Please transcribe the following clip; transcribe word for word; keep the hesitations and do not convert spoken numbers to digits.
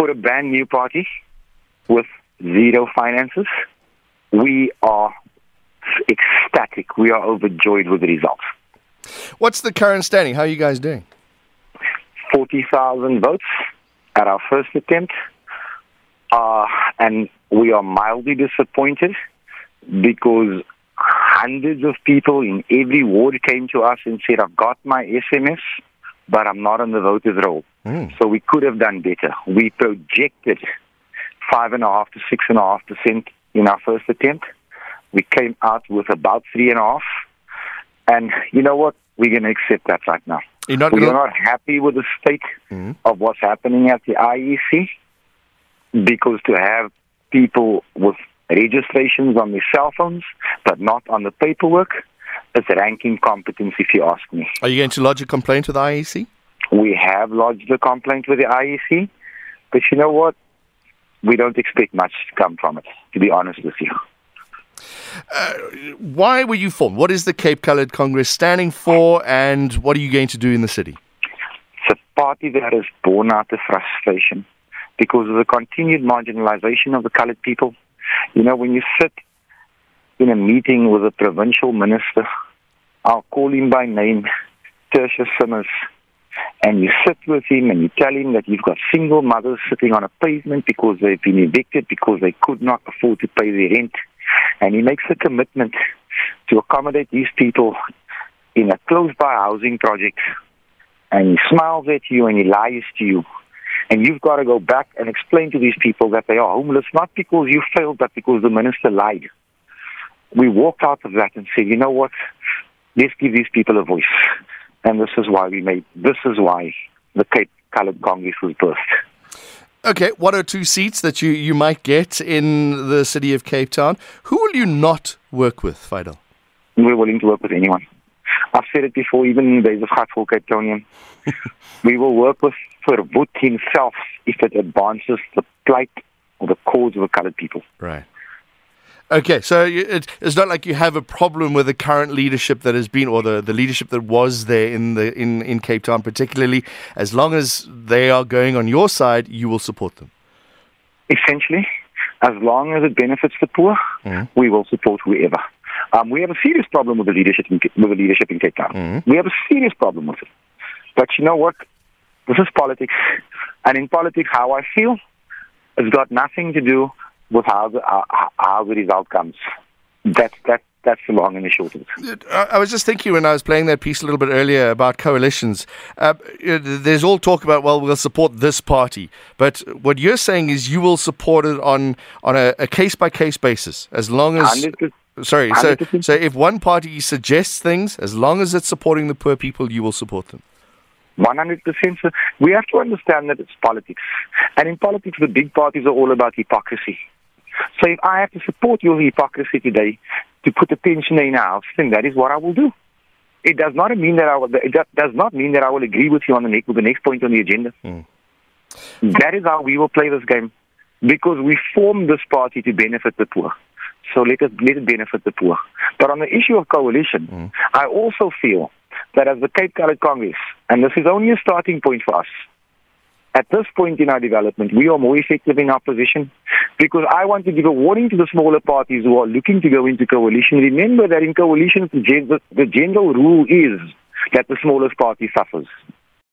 for a brand new party with zero finances, we are ecstatic. We are overjoyed with the results. What's the current standing? How are you guys doing? forty thousand votes at our first attempt. Uh, and we are mildly disappointed because hundreds of people in every ward came to us and said, I've got my S M S, but I'm not on the voters' roll. Mm. So we could have done better. We projected five and a half to six and a half percent in our first attempt. We came out with about three and a half. And you know what? We're going to accept that right now. We're not, gonna... not happy with the state mm. of what's happening at the I E C, because to have people with registrations on their cell phones, but not on the paperwork, is ranking competence, if you ask me. Are you going to lodge a complaint with the I E C? We have lodged a complaint with the I E C, but you know what? We don't expect much to come from it, to be honest with you. Uh, why were you formed? What is the Cape Coloured Congress standing for, and what are you going to do in the city? It's a party that is born out of frustration because of the continued marginalization of the coloured people. You know, when you sit in a meeting with a provincial minister, I'll call him by name, Tertia Simmers, and you sit with him and you tell him that you've got single mothers sitting on a pavement because they've been evicted because they could not afford to pay their rent. And he makes a commitment to accommodate these people in a close-by housing project. And he smiles at you and he lies to you. And you've got to go back and explain to these people that they are homeless, not because you failed, but because the minister lied. We walked out of that and said, you know what, let's give these people a voice. And this is why we made, this is why the Cape Coloured Congress was birthed. Okay, one or two seats that you, you might get in the city of Cape Town. Who will you not work with, Fidel? We're willing to work with anyone. I've said it before, even in the days of Hatful Cape Townian. We will work with Verwoerd himself if it advances the plight or the cause of the coloured people. Right. Okay, so it, it's not like you have a problem with the current leadership that has been, or the, the leadership that was there in the in, in Cape Town particularly. As long as they are going on your side, you will support them. Essentially, as long as it benefits the poor, mm-hmm. we will support whoever. Um, we have a serious problem with the leadership in, with the leadership in Cape Town. Mm-hmm. We have a serious problem with it. But you know what? This is politics. And in politics, how I feel has got nothing to do with how the, uh, how the result comes. That, that, that's the long and the short of it. I was just thinking when I was playing that piece a little bit earlier about coalitions, uh, there's all talk about, well, we'll support this party. But what you're saying is you will support it on, on a, a case-by-case basis, as long as... one hundred percent. Sorry, so, one hundred percent. So if one party suggests things, as long as it's supporting the poor people, you will support them. one hundred percent. So we have to understand that it's politics. And in politics, the big parties are all about hypocrisy. So if I have to support your hypocrisy today to put a pensioner in a house, then that is what I will do. It does not mean that I will, it does not mean that I will agree with you on the next, with the next point on the agenda. Mm. That is how we will play this game, because we formed this party to benefit the poor. So let us let it benefit the poor. But on the issue of coalition, mm. I also feel that as the Cape Coloured Congress, and this is only a starting point for us, at this point in our development, we are more effective in our position, because I want to give a warning to the smaller parties who are looking to go into coalition. Remember that in coalitions, the general rule is that the smallest party suffers.